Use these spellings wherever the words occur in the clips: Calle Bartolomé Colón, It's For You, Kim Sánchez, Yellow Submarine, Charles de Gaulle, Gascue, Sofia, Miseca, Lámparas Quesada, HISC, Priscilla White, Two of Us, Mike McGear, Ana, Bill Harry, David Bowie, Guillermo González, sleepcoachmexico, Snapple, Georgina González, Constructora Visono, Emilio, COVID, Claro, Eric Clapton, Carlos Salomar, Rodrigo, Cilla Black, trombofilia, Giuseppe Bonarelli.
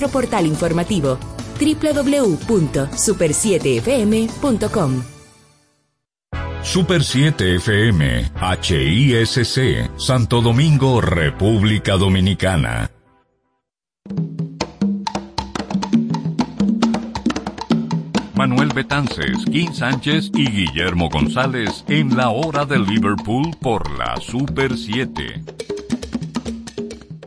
nuestro portal informativo www.super7fm.com. Super 7 FM, HISC, Santo Domingo, República Dominicana. Manuel Betances, Kim Sánchez y Guillermo González en la hora de Liverpool por la Super 7.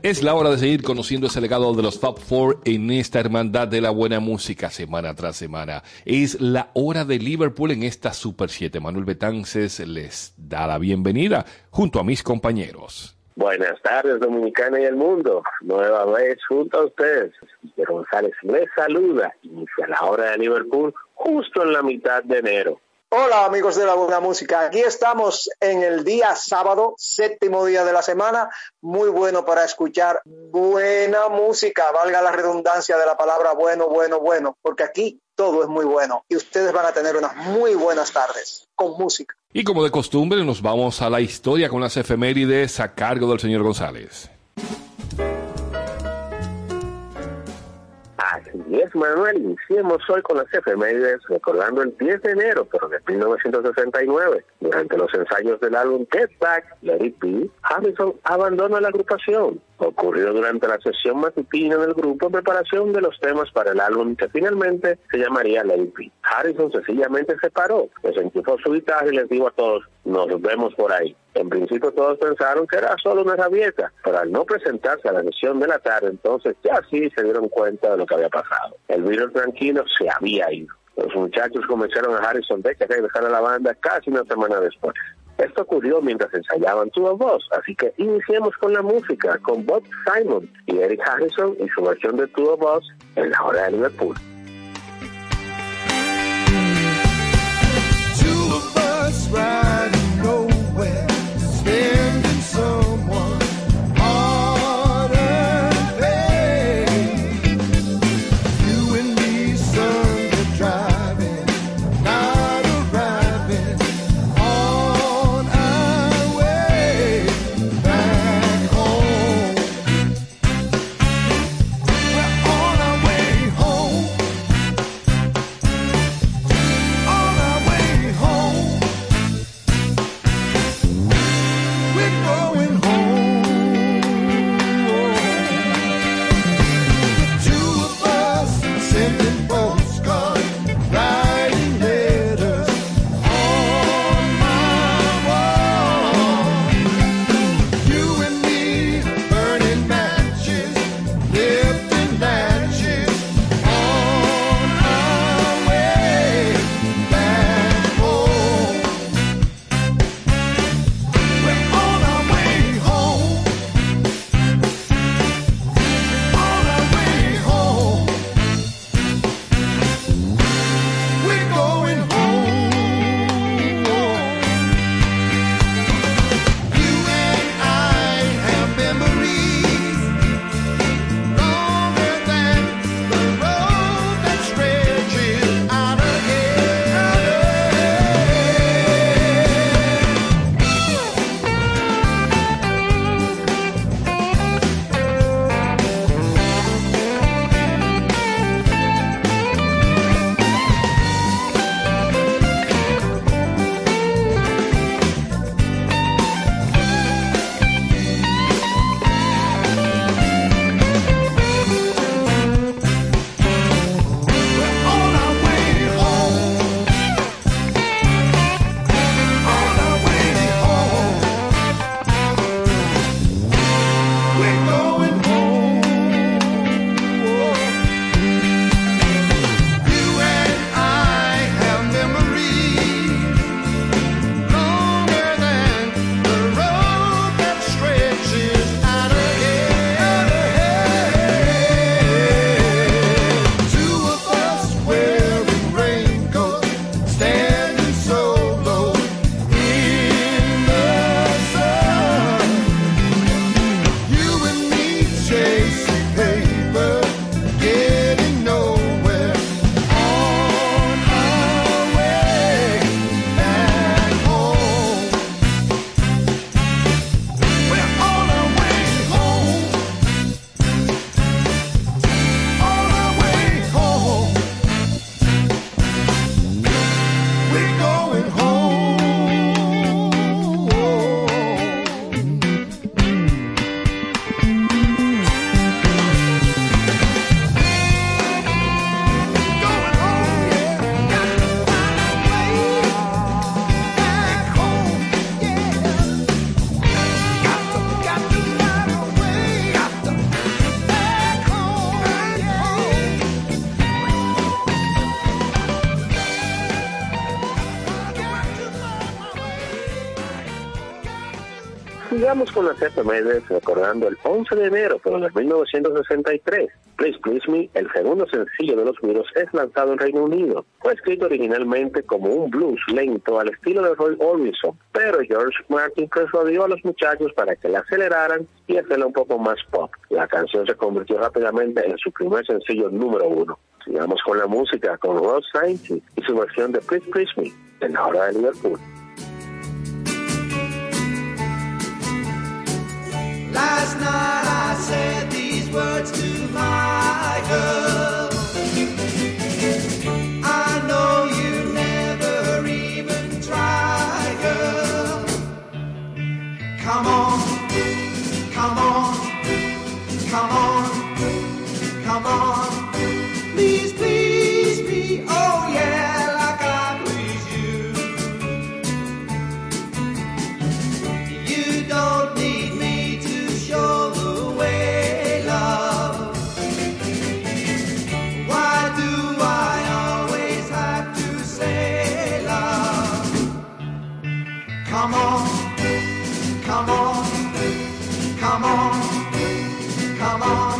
Es la hora de seguir conociendo ese legado de los Fab Four en esta hermandad de la buena música semana tras semana. Es la hora de Liverpool en esta Super 7. Manuel Betances les da la bienvenida junto a mis compañeros. Buenas tardes, Dominicana y el mundo. Nueva vez junto a ustedes. Guillermo González les saluda. Inicia la hora de Liverpool justo en la mitad de enero. Hola, amigos de la buena música. Aquí estamos en el día sábado, séptimo día de la semana. Muy bueno para escuchar buena música. Valga la redundancia de la palabra bueno, bueno, bueno. Porque aquí todo es muy bueno. Y ustedes van a tener unas muy buenas tardes con música. Y como de costumbre, nos vamos a la historia con las efemérides a cargo del señor González. Así es, Manuel. Iniciemos hoy con las efemérides recordando el 10 de enero, pero de 1969. Durante los ensayos del álbum Get Back, Let It Be, Harrison abandona la agrupación. Ocurrió durante la sesión matutina del grupo en preparación de los temas para el álbum que finalmente se llamaría Let It Be. Harrison sencillamente se paró, desenchufó su guitarra y les dijo a todos: nos vemos por ahí. En principio todos pensaron que era solo una rabieta, pero al no presentarse a la sesión de la tarde, entonces ya sí se dieron cuenta de lo que había pasado. El virus tranquilo se había ido. Los muchachos comenzaron a Harrison de que regresaron a la banda casi una semana después. Esto ocurrió mientras ensayaban Two of Us, así que iniciemos con la música, con Bob Simon y Eric Harrison y su versión de Two of Us en la hora de Liverpool. Two of us riding nowhere, standing someone. Sigamos con las efemérides recordando el 11 de enero pero de 1963. Please Please Me, el segundo sencillo de los Beatles, es lanzado en Reino Unido. Fue escrito originalmente como un blues lento al estilo de Roy Orbison, pero George Martin persuadió a los muchachos para que la aceleraran y hacerla un poco más pop. La canción se convirtió rápidamente en su primer sencillo número 1. Sigamos con la música, con Rod Sainz y su versión de Please Please Me, en la hora de Liverpool. Last night I said these words to my girl. I know you never even try, girl. Come on, come on, come on, come on. Please please me, oh yeah, like I please you. You don't need come on, come on, come on, come on,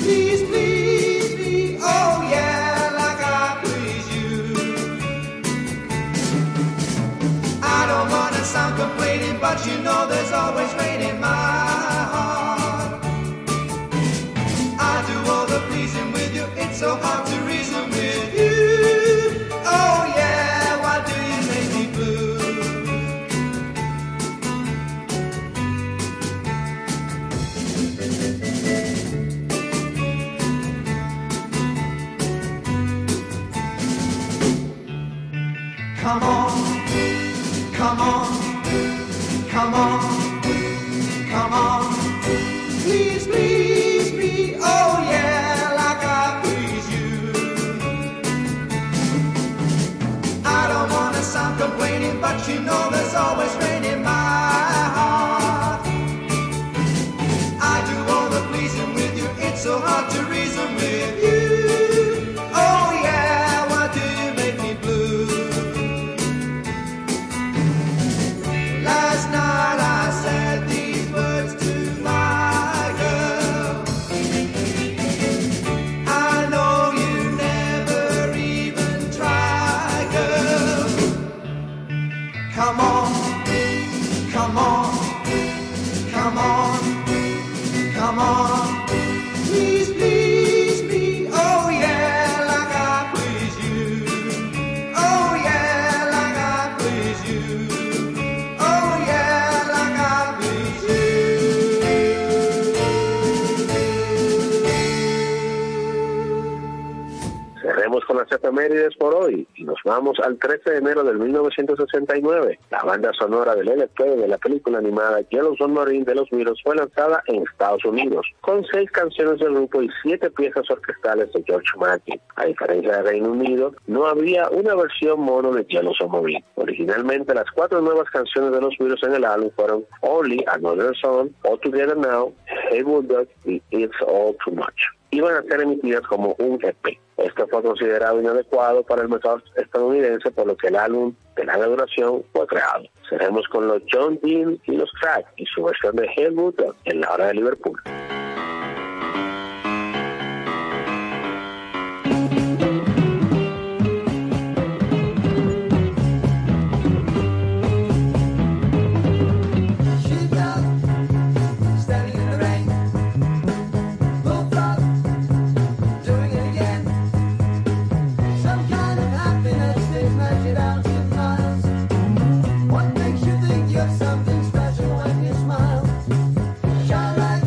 please, please, please, oh yeah, like I please you. I don't wanna sound complaining, but you know there's always rain in my heart. I do all the pleasing with you, it's so hard to reason with you, oh yeah. Come on, come on, come on, come on, please, please, please, oh yeah, like I please you. I don't wanna sound complaining, but you know there's always rain in my heart. I do all the pleasing with you, it's so hard to reason with you. Por hoy, y nos vamos al 13 de enero del 1969. La banda sonora del LP de la película animada Yellow Submarine de los Beatles fue lanzada en Estados Unidos, con 6 canciones del grupo y 7 piezas orquestales de George Martin. A diferencia de Reino Unido, no había una versión mono de Yellow Submarine. Originalmente, las 4 nuevas canciones de los Beatles en el álbum fueron Only Another Song, All Together Now, Hey Bulldog y It's All Too Much. Iban a ser emitidas como un EP. Esto fue considerado inadecuado para el mercado estadounidense, por lo que el álbum de larga duración fue creado. Cerremos con los John Dean y los Crack y su versión de Hey Bulldog en la hora de Liverpool. Something special when you smile. Shine like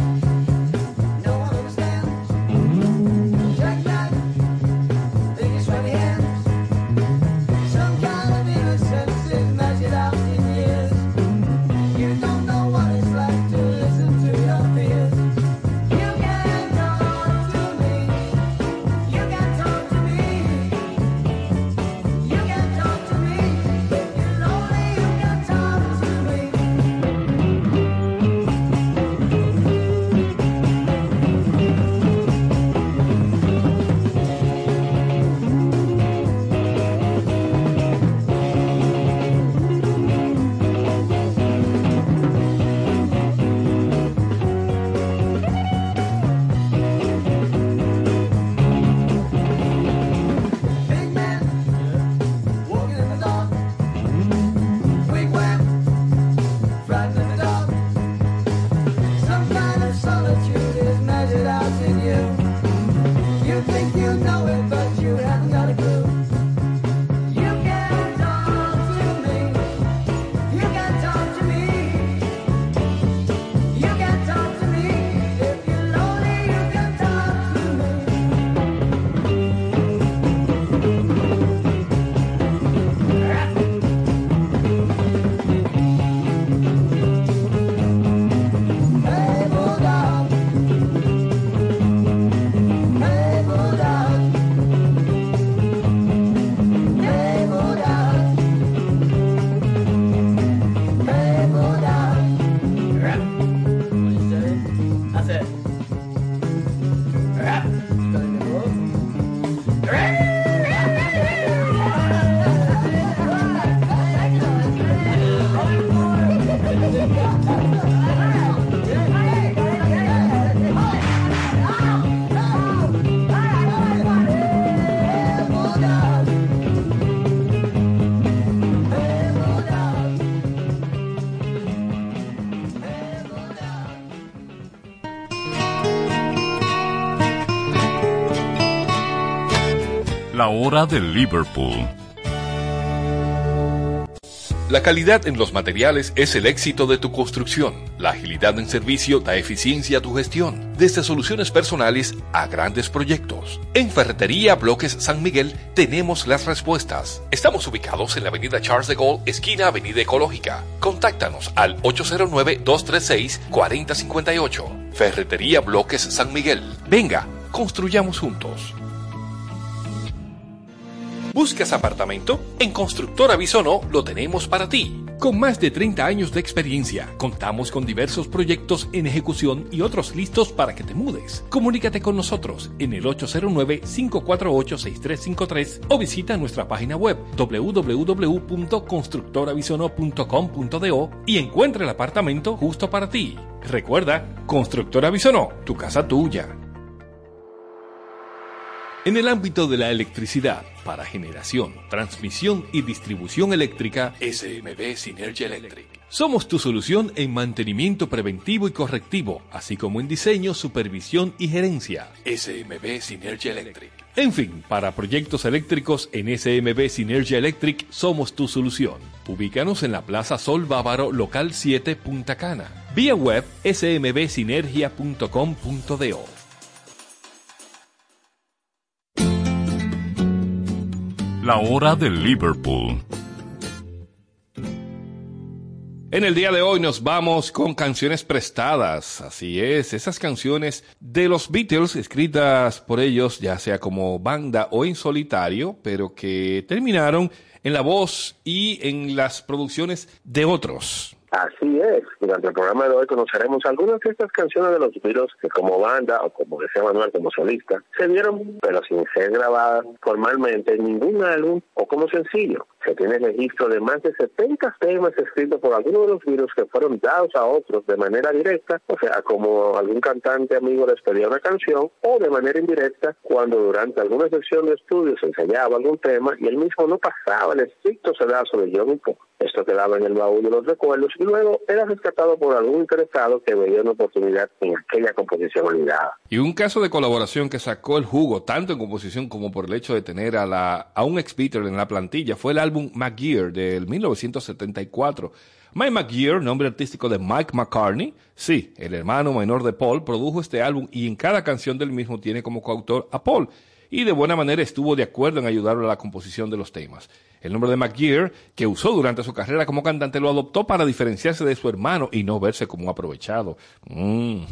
La hora de Liverpool. La calidad en los materiales es el éxito de tu construcción. La agilidad en servicio da eficiencia a tu gestión, desde soluciones personales a grandes proyectos. En Ferretería Bloques San Miguel tenemos las respuestas. Estamos ubicados en la avenida Charles de Gaulle, esquina Avenida Ecológica. Contáctanos al 809-236-4058. Ferretería Bloques San Miguel. Venga, construyamos juntos. ¿Buscas apartamento? En Constructora Visono lo tenemos para ti. Con más de 30 años de experiencia, contamos con diversos proyectos en ejecución y otros listos para que te mudes. Comunícate con nosotros en el 809-548-6353 o visita nuestra página web www.constructoravisono.com.do y encuentra el apartamento justo para ti. Recuerda, Constructora Visono, tu casa tuya. En el ámbito de la electricidad, para generación, transmisión y distribución eléctrica, SMB Sinergia Electric. Somos tu solución en mantenimiento preventivo y correctivo, así como en diseño, supervisión y gerencia. SMB Sinergia Electric. En fin, para proyectos eléctricos en SMB Sinergia Electric somos tu solución. Ubícanos en la Plaza Sol Bávaro, local 7, Punta Cana. Vía web smbsinergia.com.do. La hora de Liverpool. En el día de hoy nos vamos con canciones prestadas, así es, esas canciones de los Beatles escritas por ellos, ya sea como banda o en solitario, pero que terminaron en la voz y en las producciones de otros. Así es, durante el programa de hoy conoceremos algunas de estas canciones de los Beatles que como banda, o como decía Manuel, como solista, se dieron, pero sin ser grabadas formalmente en ningún álbum o como sencillo. Se tiene registro de más de 70 temas escritos por algunos de los Beatles que fueron dados a otros de manera directa, o sea, como algún cantante amigo les pedía una canción, o de manera indirecta, cuando durante alguna sesión de estudio se ensayaba algún tema y él mismo no pasaba el estricto cedazo de John y Paul. Esto quedaba en el baúl de los recuerdos y luego era rescatado por algún interesado que veía una oportunidad en aquella composición olvidada. Y un caso de colaboración que sacó el jugo tanto en composición como por el hecho de tener a un ex-Beatle en la plantilla fue el álbum McGear del 1974. Mike McGear, nombre artístico de Mike McCartney, sí, el hermano menor de Paul, produjo este álbum y en cada canción del mismo tiene como coautor a Paul. Y de buena manera estuvo de acuerdo en ayudarlo a la composición de los temas. El nombre de McGear, que usó durante su carrera como cantante, lo adoptó para diferenciarse de su hermano y no verse como aprovechado. Y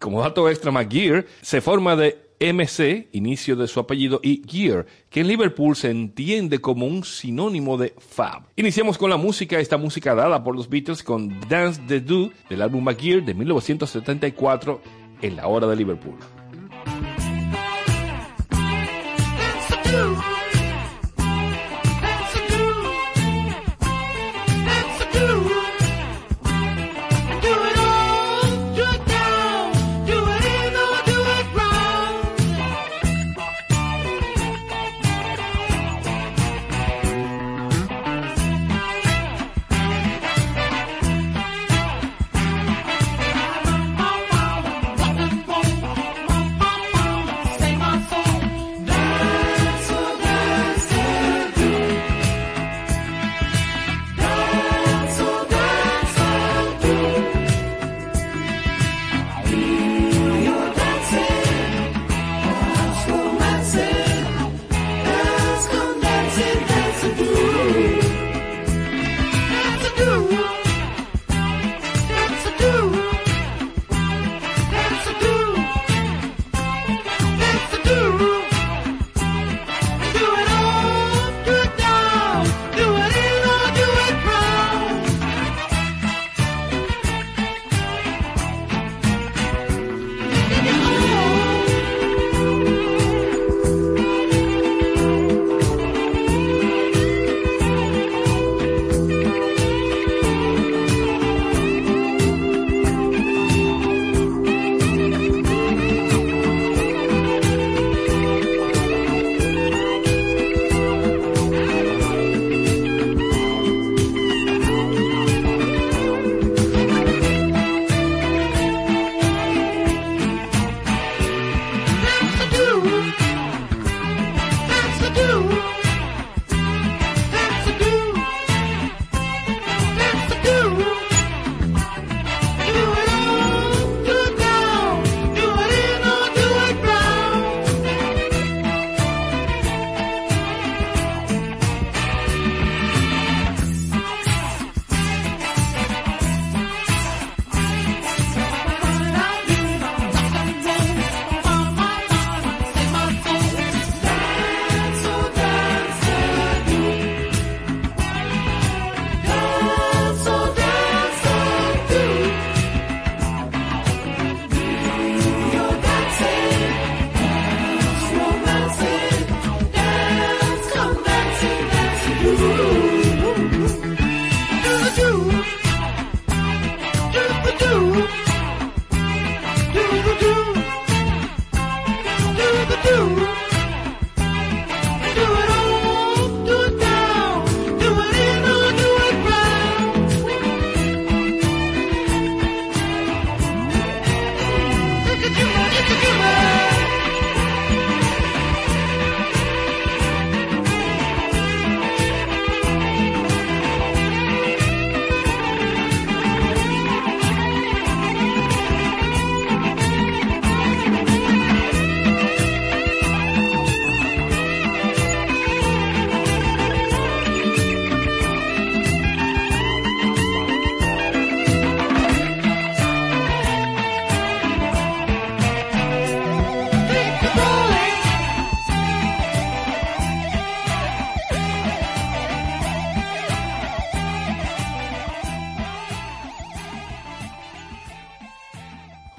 como dato extra, McGear se forma de MC, inicio de su apellido, y Gear, que en Liverpool se entiende como un sinónimo de fab. Iniciamos con la música, esta música dada por los Beatles con Dance the Do, del álbum McGear de 1974, en la hora de Liverpool. Dance the do.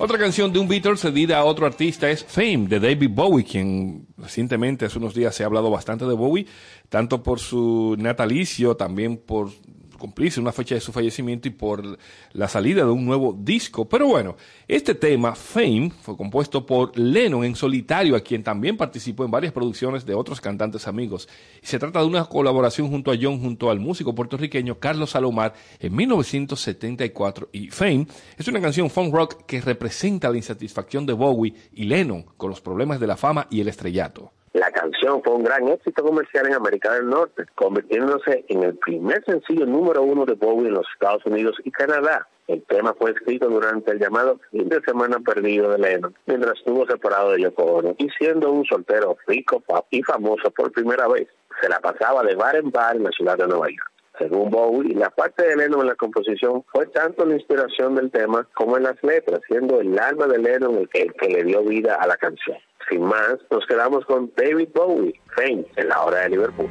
Otra canción de un Beatles cedida a otro artista es Fame, de David Bowie, quien recientemente, hace unos días, se ha hablado bastante de Bowie, tanto por su natalicio, también por cumplirse una fecha de su fallecimiento y por la salida de un nuevo disco. Pero bueno, este tema, Fame, fue compuesto por Lennon en solitario, a quien también participó en varias producciones de otros cantantes amigos. Y se trata de una colaboración junto a John, junto al músico puertorriqueño Carlos Salomar en 1974. Y Fame es una canción funk rock que representa la insatisfacción de Bowie y Lennon con los problemas de la fama y el estrellato. La canción fue un gran éxito comercial en América del Norte, convirtiéndose en el primer sencillo número 1 de Bowie en los Estados Unidos y Canadá. El tema fue escrito durante el llamado fin de semana perdido de Lennon, mientras estuvo separado de Yoko Ono, y siendo un soltero rico y famoso por primera vez, se la pasaba de bar en bar en la ciudad de Nueva York. Según Bowie, la parte de Lennon en la composición fue tanto la inspiración del tema como en las letras, siendo el alma de Lennon el que le dio vida a la canción. Sin más, nos quedamos con David Bowie, Fame, en la hora de Liverpool.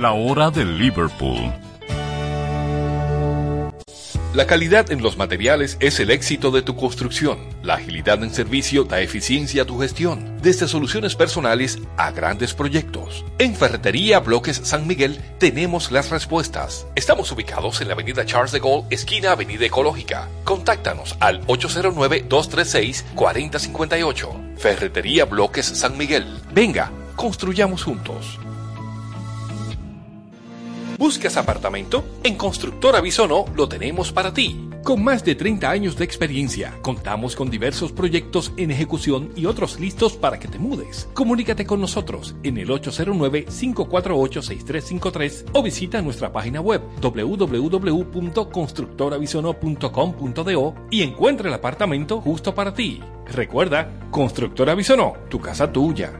La hora de Liverpool. La calidad en los materiales es el éxito de tu construcción. La agilidad en servicio da eficiencia a tu gestión, desde soluciones personales a grandes proyectos. En Ferretería Bloques San Miguel tenemos las respuestas. Estamos ubicados en la avenida Charles de Gaulle, esquina Avenida Ecológica. Contáctanos al 809-236-4058. Ferretería Bloques San Miguel. Venga, construyamos juntos. ¿Buscas apartamento? En Constructora Visono lo tenemos para ti. Con más de 30 años de experiencia, contamos con diversos proyectos en ejecución y otros listos para que te mudes. Comunícate con nosotros en el 809-548-6353 o visita nuestra página web www.constructoravisono.com.do y encuentra el apartamento justo para ti. Recuerda, Constructora Visono, tu casa tuya.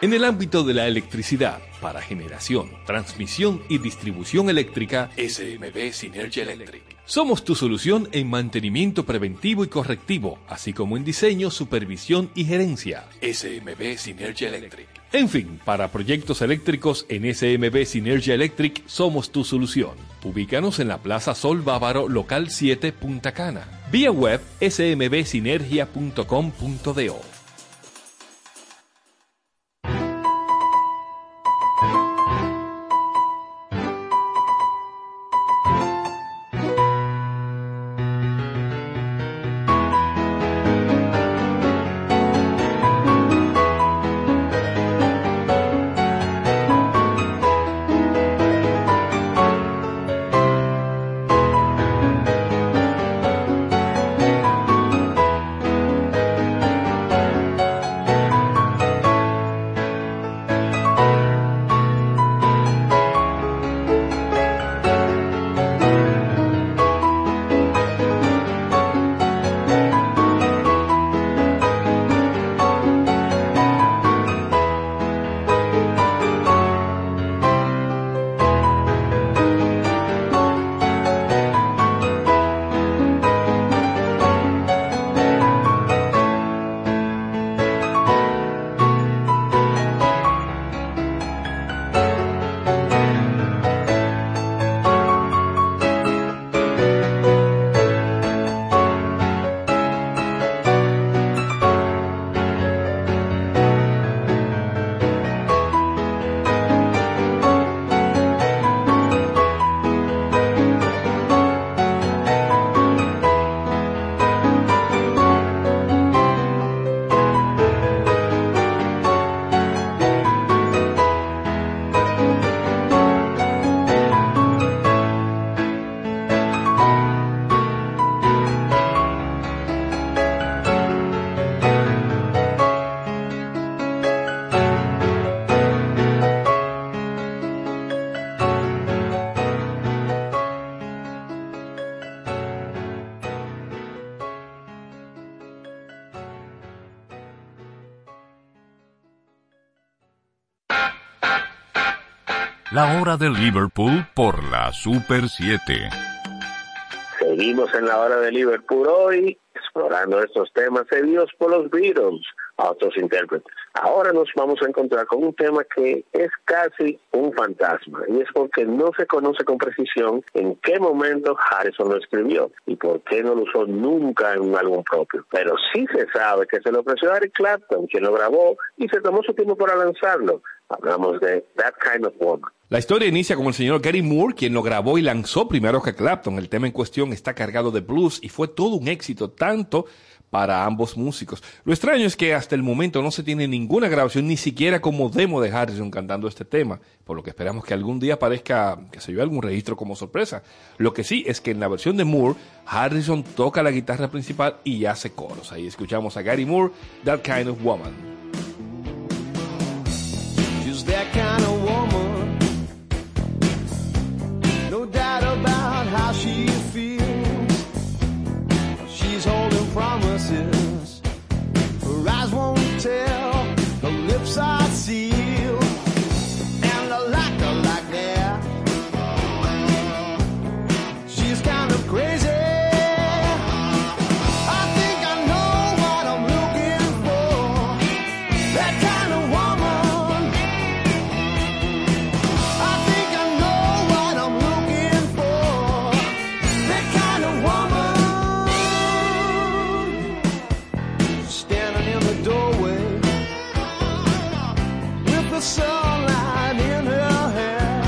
En el ámbito de la electricidad, para generación, transmisión y distribución eléctrica, SMB Sinergia Electric. Somos tu solución en mantenimiento preventivo y correctivo, así como en diseño, supervisión y gerencia. SMB Sinergia Electric. En fin, para proyectos eléctricos en SMB Sinergia Electric somos tu solución. Ubícanos en la Plaza Sol Bávaro, local 7, Punta Cana. Vía web smbsinergia.com.do. La hora de Liverpool por la Super 7. Seguimos en la hora de Liverpool hoy, explorando estos temas seguidos por los Beatles a otros intérpretes. Ahora nos vamos a encontrar con un tema que es casi un fantasma, y es porque no se conoce con precisión en qué momento Harrison lo escribió y por qué no lo usó nunca en un álbum propio. Pero sí se sabe que se lo ofreció a Eric Clapton, quien lo grabó y se tomó su tiempo para lanzarlo. Hablamos de That Kind of Woman. La historia inicia con el señor Gary Moore, quien lo grabó y lanzó primero que Clapton. El tema en cuestión está cargado de blues y fue todo un éxito, tanto para ambos músicos. Lo extraño es que hasta el momento no se tiene ninguna grabación, ni siquiera como demo de Harrison cantando este tema, por lo que esperamos que algún día aparezca, que se lleve algún registro como sorpresa. Lo que sí es que en la versión de Moore, Harrison toca la guitarra principal y hace coros. Ahí escuchamos a Gary Moore, That Kind of Woman. She's that kind of woman. No doubt about how she feels. She's holding promises. Her eyes won't tell. Her lips are sealed. And I like her like that. She's kind of crazy. I think I know what I'm looking for. That kind of woman. sunlight in her hair.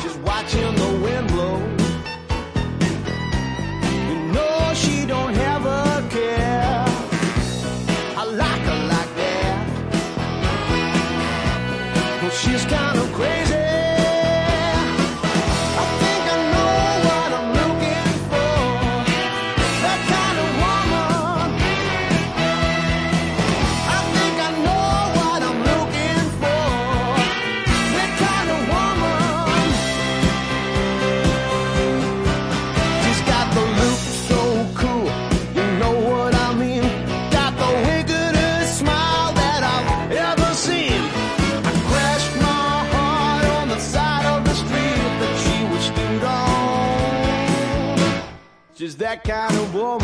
She's watching the wind blow. You know she don't have a care. I like her like that. Well, she's kind of crazy. She's that kind of woman.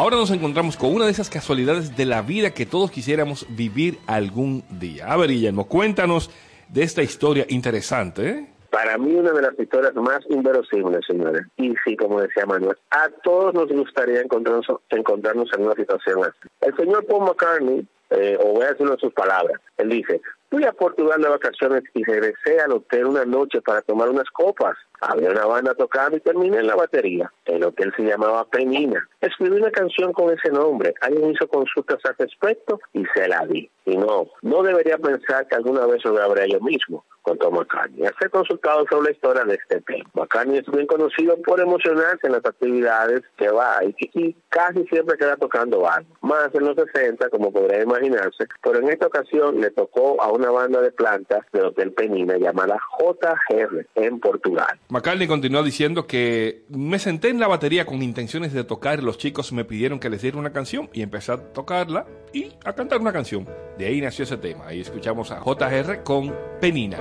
Ahora nos encontramos con una de esas casualidades de la vida que todos quisiéramos vivir algún día. A ver, Guillermo, cuéntanos de esta historia interesante, ¿eh? Para mí una de las historias más inverosímiles, señores. Y sí, como decía Manuel, a todos nos gustaría encontrarnos en una situación así. El señor Paul McCartney, o voy a decir una de sus palabras, él dice: fui a Portugal de vacaciones y regresé al hotel una noche para tomar unas copas. Había una banda tocando y terminé en la batería. El hotel se llamaba Penina. Escribí una canción con ese nombre. Alguien hizo consultas al respecto y se la di. Y no debería pensar que alguna vez lo habré yo mismo, contó McCartney, al ser consultado sobre la historia de este tema. McCartney es bien conocido por emocionarse en las actividades que va y casi siempre queda tocando algo. Más en los 60, como podría imaginarse, pero en esta ocasión le tocó a una banda de plantas del Hotel Penina llamada J.R. en Portugal. McCartney continuó diciendo que me senté en la batería con intenciones de tocar. Los chicos me pidieron que les diera una canción y empecé a tocarla y a cantar una canción. De ahí nació ese tema. Ahí escuchamos a J.R. con Penina.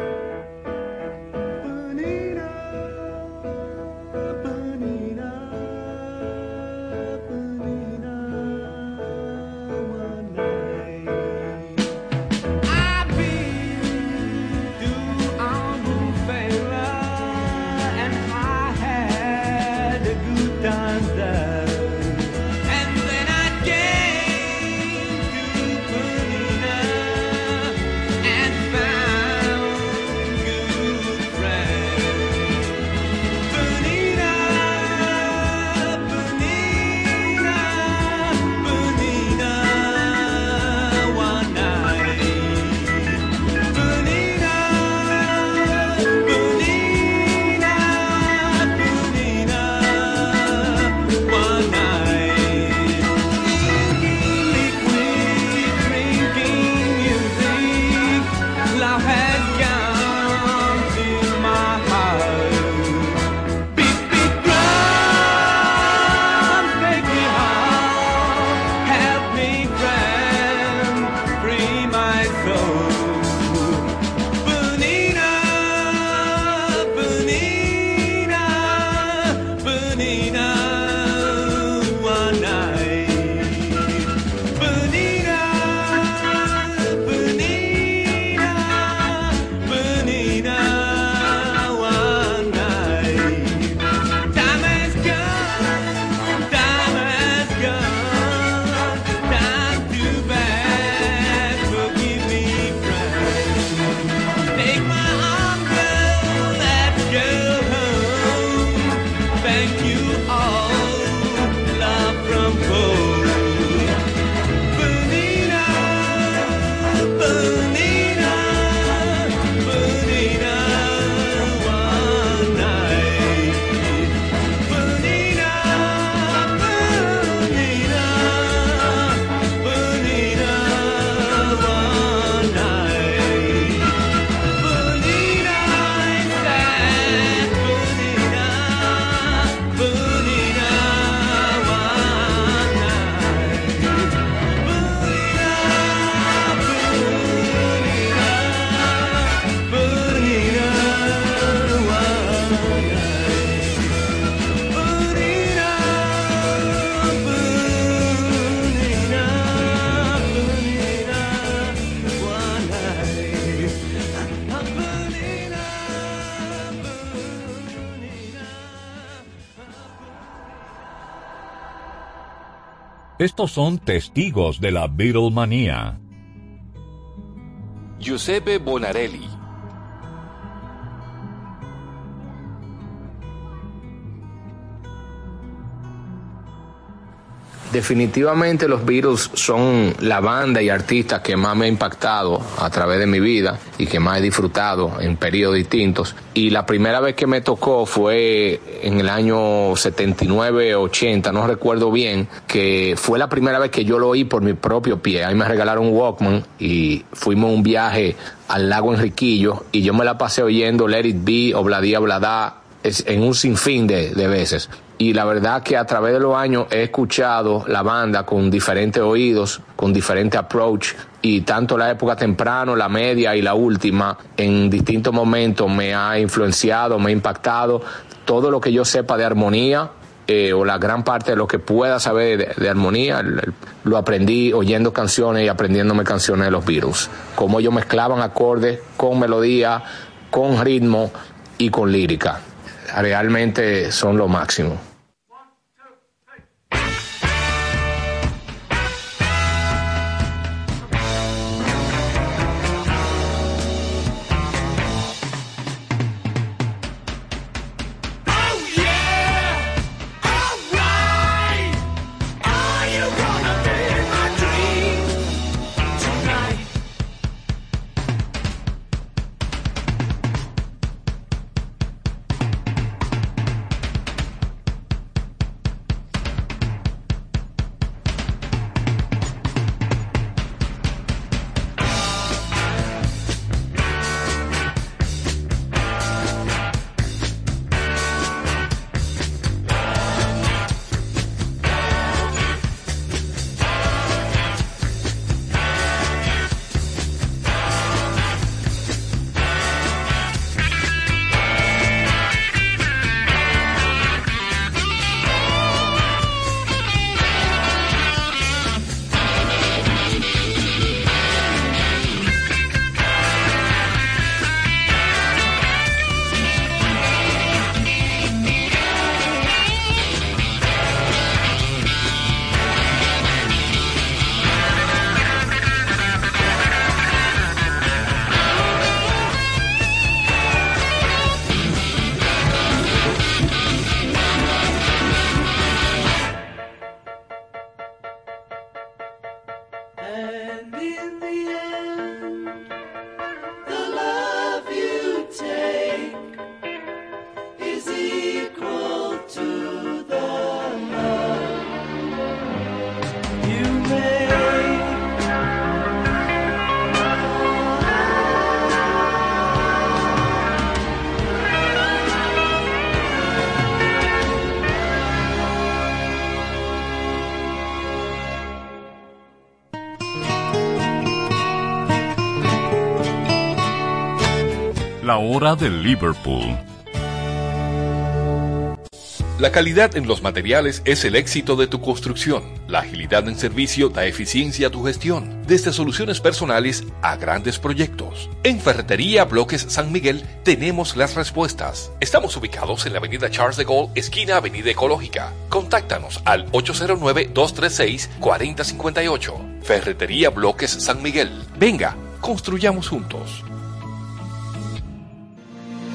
I had gone to my heart. Beat, beat, drum, take me home, help me friend, free my soul. Bonita, Bonita, Bonita, one night. Estos son testigos de la Beatlemanía. Giuseppe Bonarelli. Definitivamente los Beatles son la banda y artista que más me ha impactado a través de mi vida y que más he disfrutado en periodos distintos. Y la primera vez que me tocó fue en el año 79, 80, no recuerdo bien, que fue la primera vez que yo lo oí por mi propio pie. Ahí me regalaron un Walkman y fuimos a un viaje al lago Enriquillo y yo me la pasé oyendo Let It Be, Obladía, Obladá, en un sinfín de veces. Y la verdad que a través de los años he escuchado la banda con diferentes oídos, con diferente approach, y tanto la época temprano, la media y la última, en distintos momentos me ha influenciado, me ha impactado. Todo lo que yo sepa de armonía, o la gran parte de lo que pueda saber de armonía, lo aprendí oyendo canciones y aprendiéndome canciones de los Beatles. Cómo ellos mezclaban acordes con melodía, con ritmo y con lírica. Realmente son lo máximo. La hora de Liverpool. La calidad en los materiales es el éxito de tu construcción. La agilidad en servicio da eficiencia a tu gestión, desde soluciones personales a grandes proyectos. En Ferretería Bloques San Miguel tenemos las respuestas. Estamos ubicados en la avenida Charles de Gaulle, esquina Avenida Ecológica. Contáctanos al 809-236-4058. Ferretería Bloques San Miguel. Venga, construyamos juntos.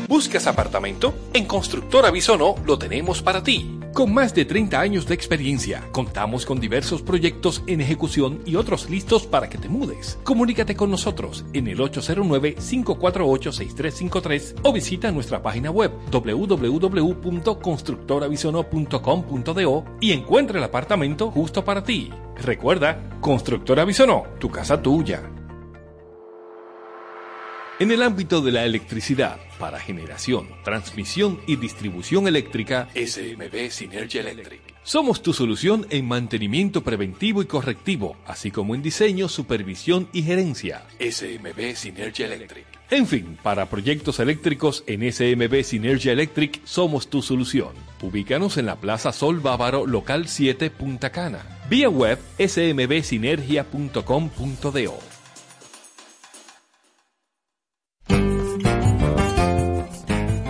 ¿Buscas apartamento? En Constructora Visono lo tenemos para ti. Con más de 30 años de experiencia, contamos con diversos proyectos en ejecución y otros listos para que te mudes. Comunícate con nosotros en el 809-548-6353 o visita nuestra página web www.constructoravisono.com.do y encuentra el apartamento justo para ti. Recuerda, Constructora Visono, tu casa tuya. En el ámbito de la electricidad, para generación, transmisión y distribución eléctrica, SMB Sinergia Electric. Somos tu solución en mantenimiento preventivo y correctivo, así como en diseño, supervisión y gerencia. SMB Sinergia Electric. En fin, para proyectos eléctricos en SMB Sinergia Electric somos tu solución. Ubícanos en la Plaza Sol Bávaro, local 7, Punta Cana. Vía web smbsinergia.com.do.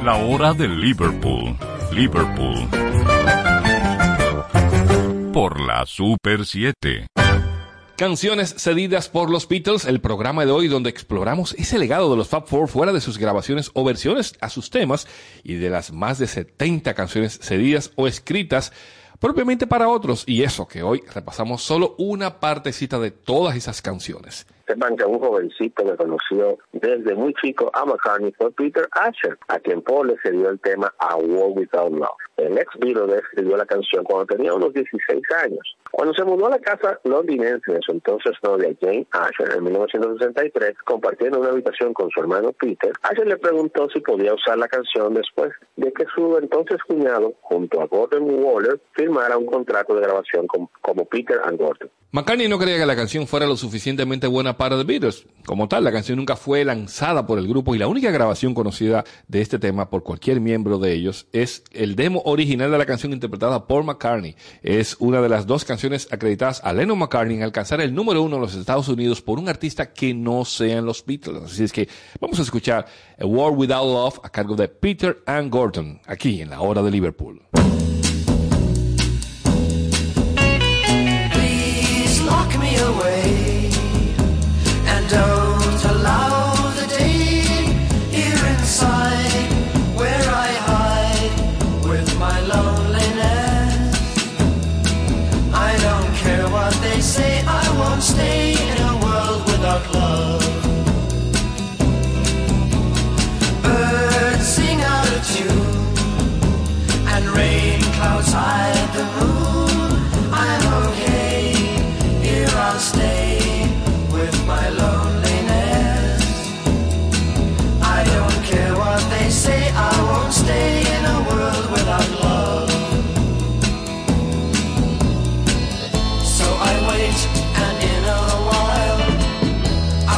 La hora de Liverpool. Liverpool. Por la Super 7. Canciones cedidas por los Beatles, el programa de hoy donde exploramos ese legado de los Fab Four fuera de sus grabaciones o versiones a sus temas y de las más de 70 canciones cedidas o escritas propiamente para otros, y eso que hoy repasamos solo una partecita de todas esas canciones. Sepan que un jovencito que conoció desde muy chico a McCartney fue Peter Asher, a quien Paul le cedió el tema A World Without Love. El ex Beatle escribió la canción cuando tenía unos 16 años. Cuando se mudó a la casa londinense de su entonces novia Jane Asher en 1963, compartiendo una habitación con su hermano Peter, Asher le preguntó si podía usar la canción después de que su entonces cuñado, junto a Gordon Waller, firmara un contrato de grabación como Peter and Gordon. McCartney no creía que la canción fuera lo suficientemente buena para The Beatles. Como tal, la canción nunca fue lanzada por el grupo y la única grabación conocida de este tema por cualquier miembro de ellos es el demo original de la canción interpretada por McCartney. Es una de las dos canciones acreditadas a Lennon McCartney en alcanzar el número 1 en los Estados Unidos por un artista que no sean los Beatles. Así es que vamos a escuchar A World Without Love a cargo de Peter and Gordon, aquí en la hora de Liverpool. Don't allow the day here inside where I hide with my loneliness. I don't care what they say, I won't stay in a world without love. Birds sing out of tune and rain clouds hide the moon. I'm okay, here I'll stay. My loneliness, I don't care what they say, I won't stay in a world without love. So I wait, and in a while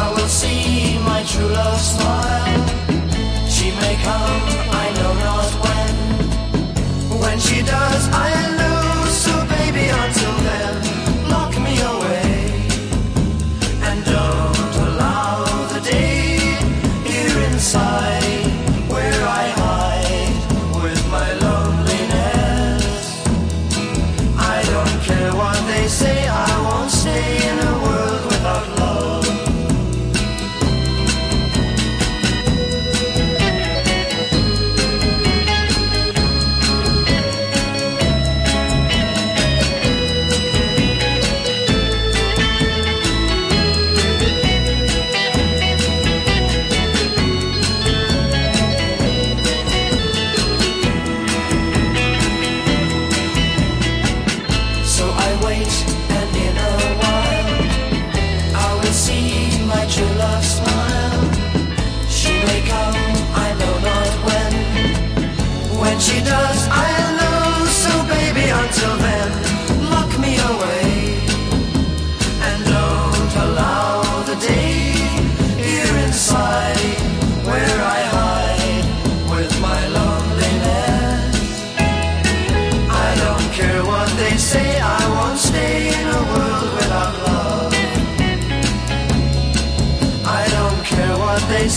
I will see my true love smile. She may come, I know not when. When she does, I'll lose. So baby, until then, lock me away. Don't allow the day here inside where I hide with my loneliness. I don't care what they say, I won't stay in a world without love. She does, I'll know, so baby, until then, lock me away, and don't allow the day here inside where I hide.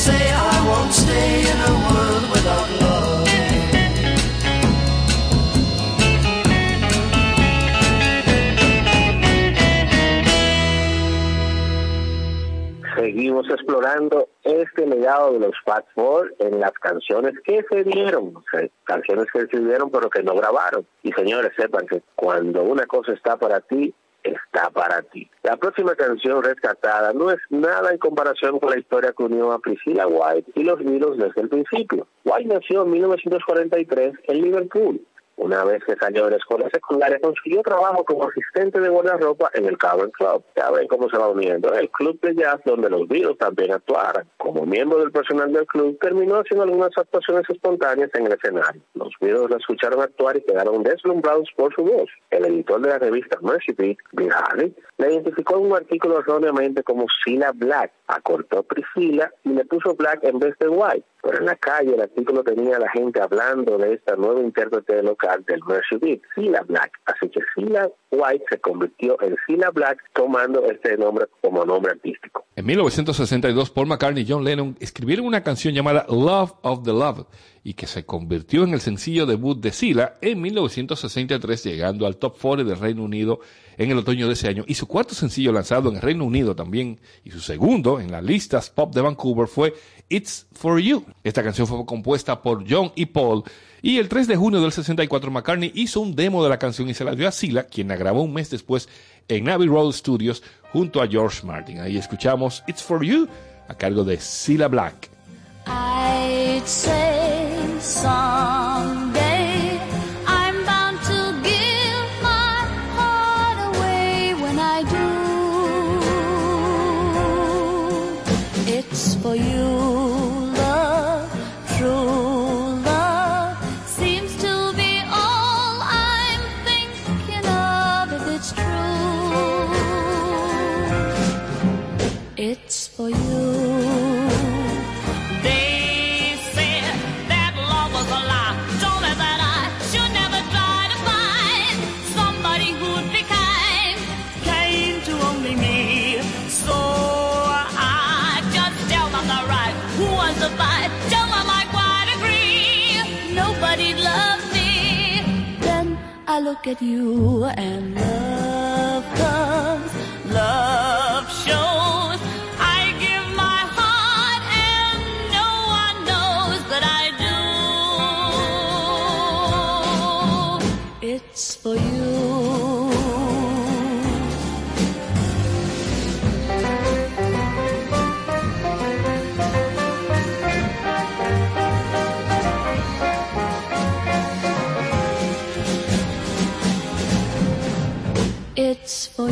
say I won't stay in a world without love. Seguimos explorando este legado de los Fab Four en las canciones que se dieron, o sea, canciones que se dieron pero que no grabaron. Y señores, sepan que cuando una cosa está para ti, está para ti. La próxima canción rescatada no es nada en comparación con la historia que unió a Priscilla White y los Beatles desde el principio. White nació en 1943 en Liverpool. Una vez que salió de la escuela secundaria, consiguió trabajo como asistente de guardarropa en el Cavern Club. Ya ven cómo se va uniendo. El club de jazz donde los Beatles también actuaron. Como miembro del personal del club, terminó haciendo algunas actuaciones espontáneas en el escenario. Los Beatles la escucharon actuar y quedaron deslumbrados por su voz. El editor de la revista Mercy Beat, Bill Harry, la identificó en un artículo erróneamente como Cilla Black. Acortó Priscilla y le puso Black en vez de White. Pero en la calle el artículo tenía a la gente hablando de esta nueva intérprete local del Mercy Beat, Cilla Black. Así que Cilla White se convirtió en Cilla Black, tomando este nombre como nombre artístico. En 1962, Paul McCartney y John Lennon escribieron una canción llamada Love of the Love y que se convirtió en el sencillo debut de Cilla en 1963, llegando al Top 40 del Reino Unido en el otoño de ese año. Y su cuarto sencillo lanzado en el Reino Unido también, y su segundo en las listas pop de Vancouver, fue It's For You. Esta canción fue compuesta por John y Paul, y el 3 de junio del 64 McCartney hizo un demo de la canción y se la dio a Cilla, quien la grabó un mes después en Abbey Road Studios junto a George Martin. Ahí escuchamos It's For You a cargo de Cilla Black. I'd say someday I'm bound to give my heart away. When I do, it's for you. Love, true love, seems to be all I'm thinking of. If it's true, it's for you. I look at you and love comes, love shows. I give my heart and no one knows that I do. It's for you. It's for you.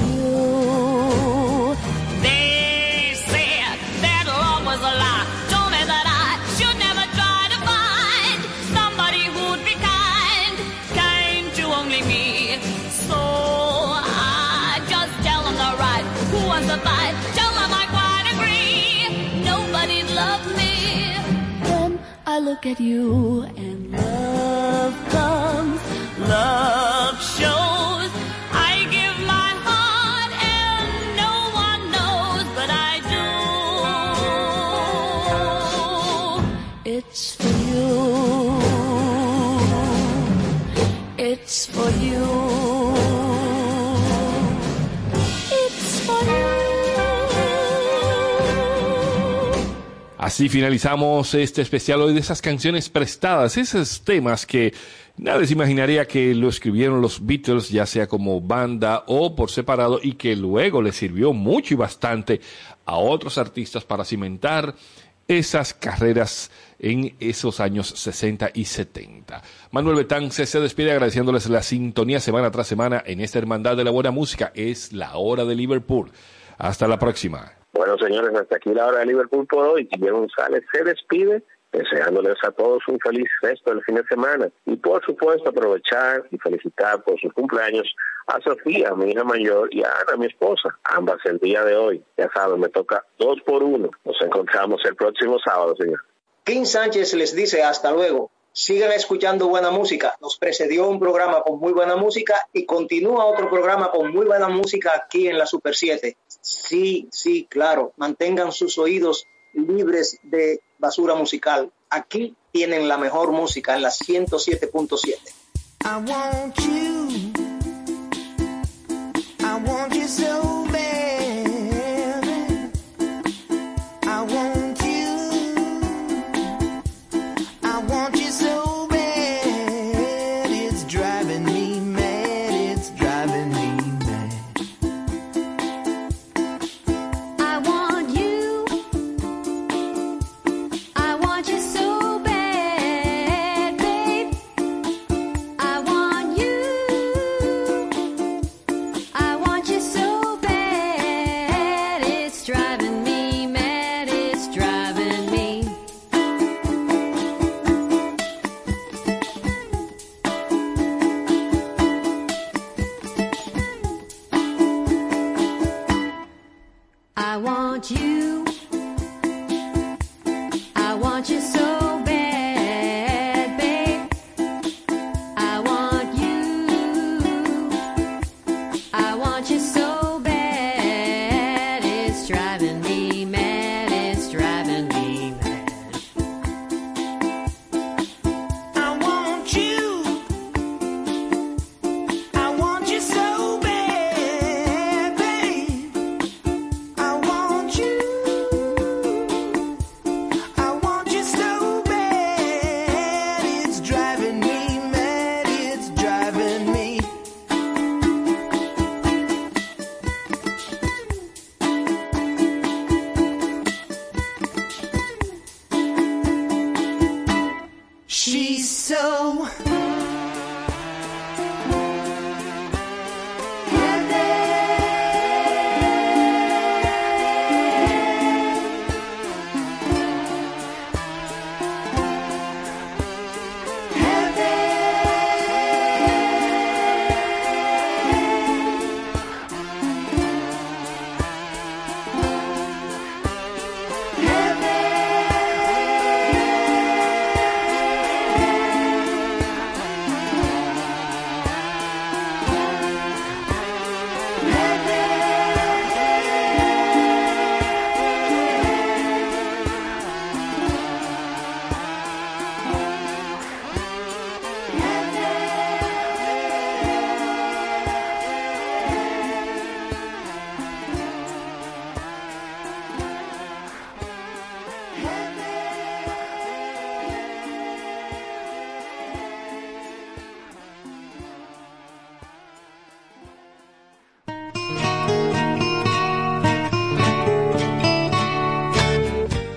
They said that love was a lie. Told me that I should never try to find somebody who'd be kind, kind to only me. So I just tell them the right. Who wants to fight? Tell them I quite agree. Nobody loved me. Then I look at you and love comes, love shows. It's for you. It's for you. It's for you. Así finalizamos este especial hoy de esas canciones prestadas, esos temas que nadie se imaginaría que lo escribieron los Beatles, ya sea como banda o por separado, y que luego les sirvió mucho y bastante a otros artistas para cimentar esas carreras en esos años 60 y 70. Manuel Betances se despide agradeciéndoles la sintonía semana tras semana en esta hermandad de la buena música. Es la hora de Liverpool. Hasta la próxima. Bueno, señores, hasta aquí la hora de Liverpool por hoy. Guillermo González se despide deseándoles a todos un feliz resto del fin de semana. Y por supuesto aprovechar y felicitar por sus cumpleaños a Sofía, mi hija mayor, y a Ana, mi esposa, ambas el día de hoy. Ya saben, me toca 2 por 1. Nos encontramos el próximo sábado, señor. Kim Sánchez les dice hasta luego. Sigan escuchando buena música. Nos precedió un programa con muy buena música y continúa otro programa con muy buena música aquí en la Super 7. Sí, claro. Mantengan sus oídos libres de basura musical. Aquí tienen la mejor música en la 107.7. I want you. I want you so bad. I want you. I want you so bad. It's driving me mad. It's driving me mad. I want you. I want you so.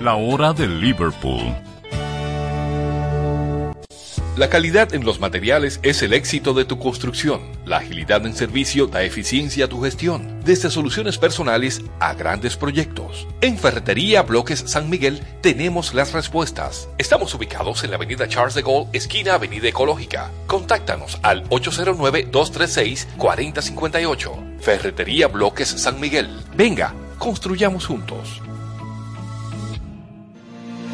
La hora de Liverpool. La calidad en los materiales es el éxito de tu construcción. La agilidad en servicio da eficiencia a tu gestión, desde soluciones personales a grandes proyectos. En Ferretería Bloques San Miguel tenemos las respuestas. Estamos ubicados en la Avenida Charles de Gaulle, esquina Avenida Ecológica. Contáctanos al 809-236-4058. Ferretería Bloques San Miguel. Venga, construyamos juntos.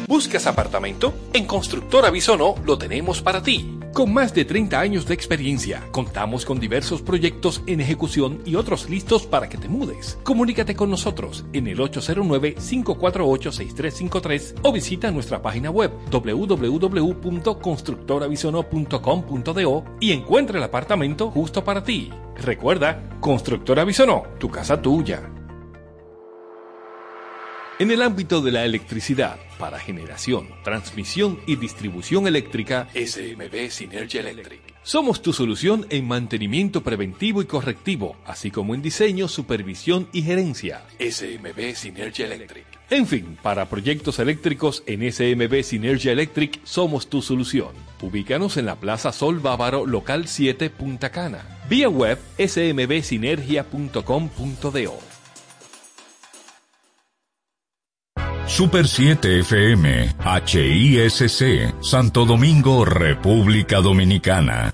¿Buscas apartamento? En Constructora Visono lo tenemos para ti. Con más de 30 años de experiencia, contamos con diversos proyectos en ejecución y otros listos para que te mudes. Comunícate con nosotros en el 809-548-6353 o visita nuestra página web www.constructoravisono.com.do y encuentra el apartamento justo para ti. Recuerda, Constructora Visono, tu casa tuya. En el ámbito de la electricidad, para generación, transmisión y distribución eléctrica, SMB Sinergia Electric. Somos tu solución en mantenimiento preventivo y correctivo, así como en diseño, supervisión y gerencia. SMB Sinergia Electric. En fin, para proyectos eléctricos en SMB Sinergia Electric somos tu solución. Ubícanos en la Plaza Sol Bávaro, local 7, Punta Cana. Vía web smbsinergia.com.do. Super 7 FM, HISC, Santo Domingo, República Dominicana.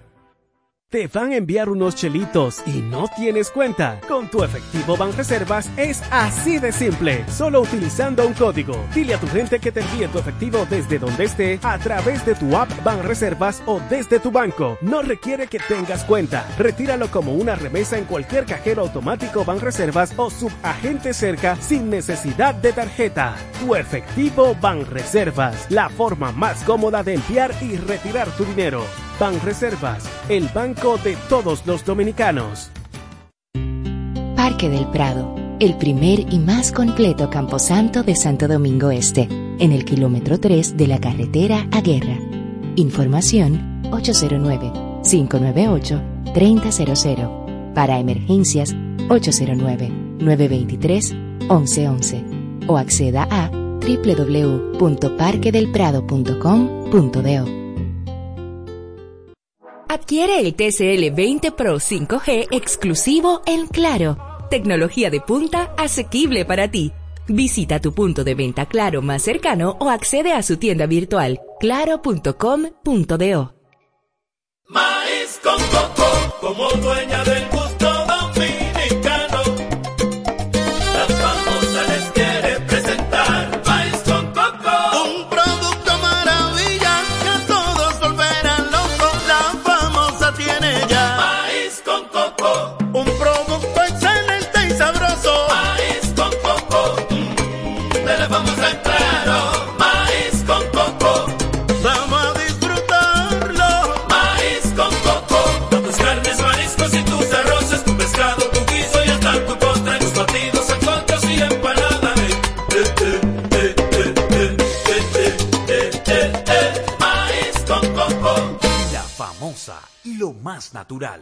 Te van a enviar unos chelitos y no tienes cuenta. Con tu efectivo Banreservas es así de simple, solo utilizando un código. Dile a tu gente que te envíe tu efectivo desde donde esté, a través de tu app Banreservas o desde tu banco. No requiere que tengas cuenta. Retíralo como una remesa en cualquier cajero automático Banreservas o subagente cerca sin necesidad de tarjeta. Tu efectivo Banreservas, la forma más cómoda de enviar y retirar tu dinero. Banreservas, el banco de todos los dominicanos. Parque del Prado, el primer y más completo camposanto de Santo Domingo Este, en el kilómetro 3 de la carretera a Guerra. Información 809-598-3000. Para emergencias 809-923-1111 o acceda a www.parquedelprado.com.do. Adquiere el TCL 20 Pro 5G exclusivo en Claro. Tecnología de punta asequible para ti. Visita tu punto de venta Claro más cercano o accede a su tienda virtual claro.com.do. Maíz con coco, como dueña del gusto dominicano. La famosa les quiere presentar Maíz con coco, un producto maravilla que a todos volverán locos. La famosa tiene ya Maíz con coco, un producto excelente y sabroso. Maíz con coco, te la vamos a entrar. Y lo más natural.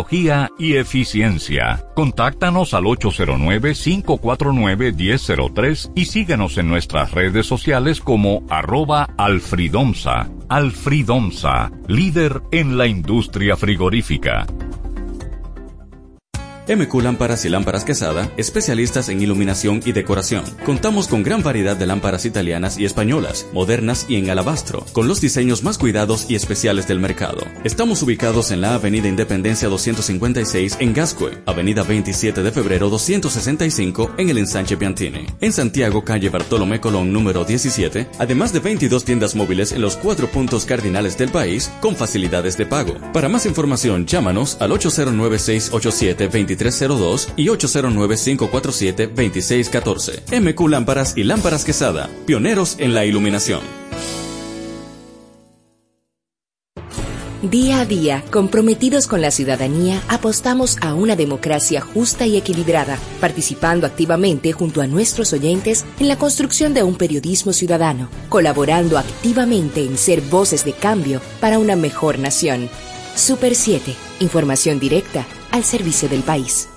y eficiencia. Contáctanos al 809-549-1003 y síguenos en nuestras redes sociales como @alfridomsa. Alfridomsa, líder en la industria frigorífica. MQ Lámparas y Lámparas Quesada, especialistas en iluminación y decoración. Contamos con gran variedad de lámparas italianas y españolas, modernas y en alabastro, con los diseños más cuidados y especiales del mercado. Estamos ubicados en la Avenida Independencia 256 en Gascue, Avenida 27 de Febrero 265 en el Ensanche Piantini. En Santiago, calle Bartolomé Colón número 17, además de 22 tiendas móviles en los 4 puntos cardinales del país, con facilidades de pago. Para más información, llámanos al 809-687-2302 y 809-547-2614. MQ Lámparas y Lámparas Quesada, pioneros en la iluminación. Día a día, comprometidos con la ciudadanía, apostamos a una democracia justa y equilibrada, participando activamente junto a nuestros oyentes en la construcción de un periodismo ciudadano, colaborando activamente en ser voces de cambio para una mejor nación. Super 7, información directa al servicio del país.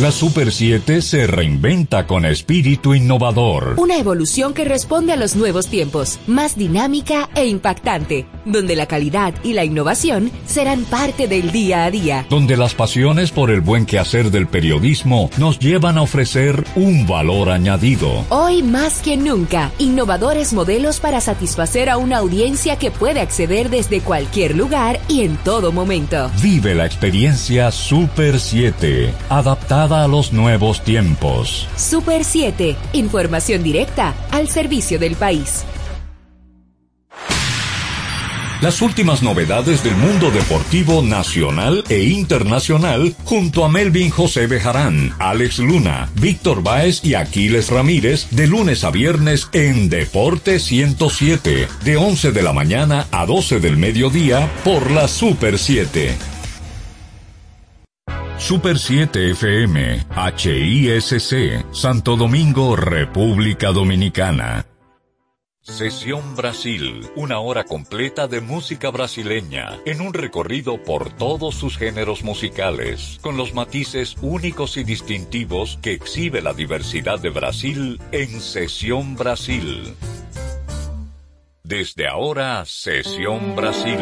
La Super 7 se reinventa con espíritu innovador. Una evolución que responde a los nuevos tiempos, más dinámica e impactante, donde la calidad y la innovación serán parte del día a día. Donde las pasiones por el buen quehacer del periodismo nos llevan a ofrecer un valor añadido. Hoy más que nunca, innovadores modelos para satisfacer a una audiencia que puede acceder desde cualquier lugar y en todo momento. Vive la experiencia Super 7, adaptada a los nuevos tiempos. Super 7, información directa al servicio del país. Las últimas novedades del mundo deportivo nacional e internacional junto a Melvin José Bejarán, Alex Luna, Víctor Báez y Aquiles Ramírez, de lunes a viernes en Deporte 107, de 11 de la mañana a 12 del mediodía por la Super 7. Super 7 FM, HISC, Santo Domingo, República Dominicana. Sesión Brasil, una hora completa de música brasileña, en un recorrido por todos sus géneros musicales, con los matices únicos y distintivos que exhibe la diversidad de Brasil en Sesión Brasil. Desde ahora, Sesión Brasil.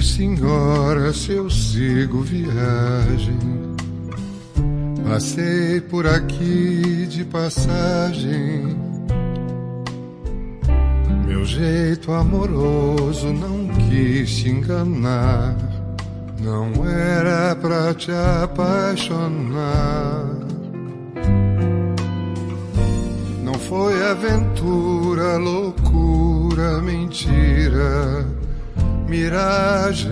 Senhora, se eu sigo viagem, passei por aqui de passagem. Meu jeito amoroso não quis te enganar, não era pra te apaixonar. Não foi aventura, loucura, mentira, miragem.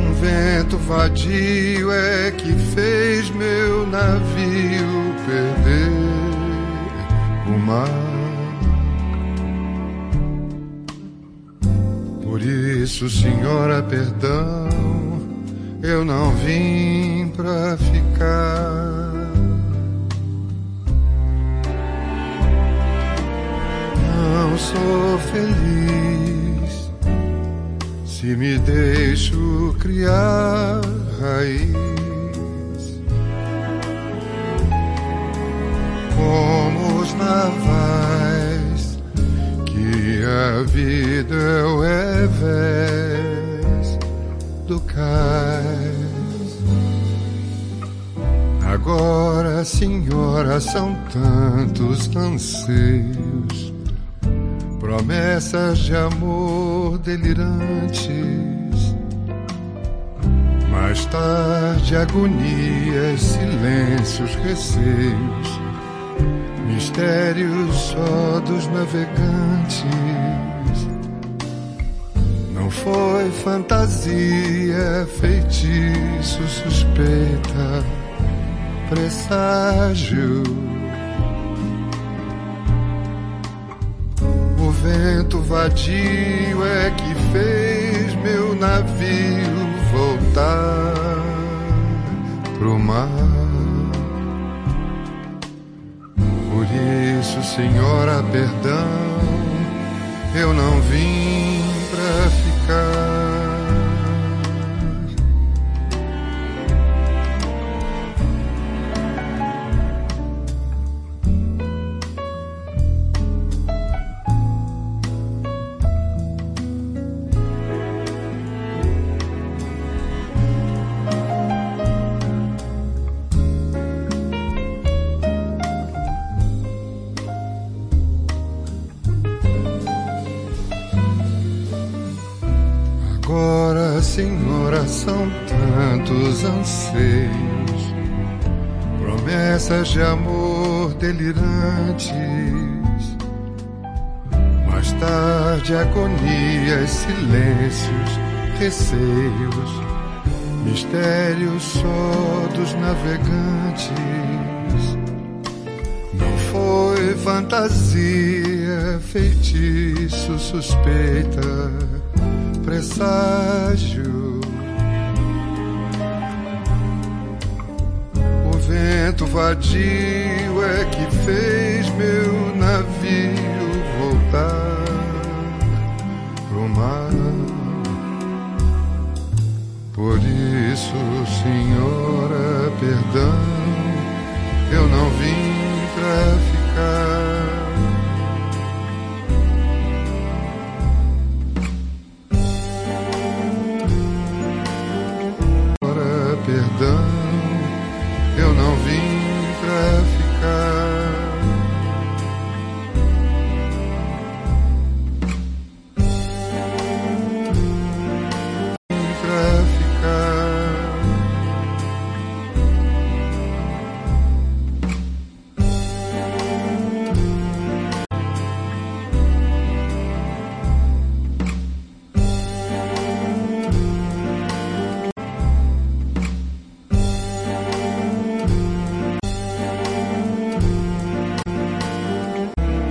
Um vento vadio é que fez meu navio perder o mar. Por isso, senhora, perdão, eu não vim pra ficar. Não sou feliz se me deixo criar raiz, como os navais que a vida é o revés do cais. Agora, senhora, são tantos anseios, promessas de amor delirantes, mais tarde agonias, silêncios, receios, mistérios só dos navegantes. Não foi fantasia, feitiço, suspeita, presságio. O vento vadio é que fez meu navio voltar pro mar. Por isso, senhora, perdão, eu não vim pra são tantos anseios, promessas de amor delirantes, mais tarde agonias, silêncios, receios, mistérios só dos navegantes. Não foi fantasia, feitiço, suspeita, presságio. O vento vadio é que fez meu navio voltar pro mar. Por isso, senhora, perdão, eu não vim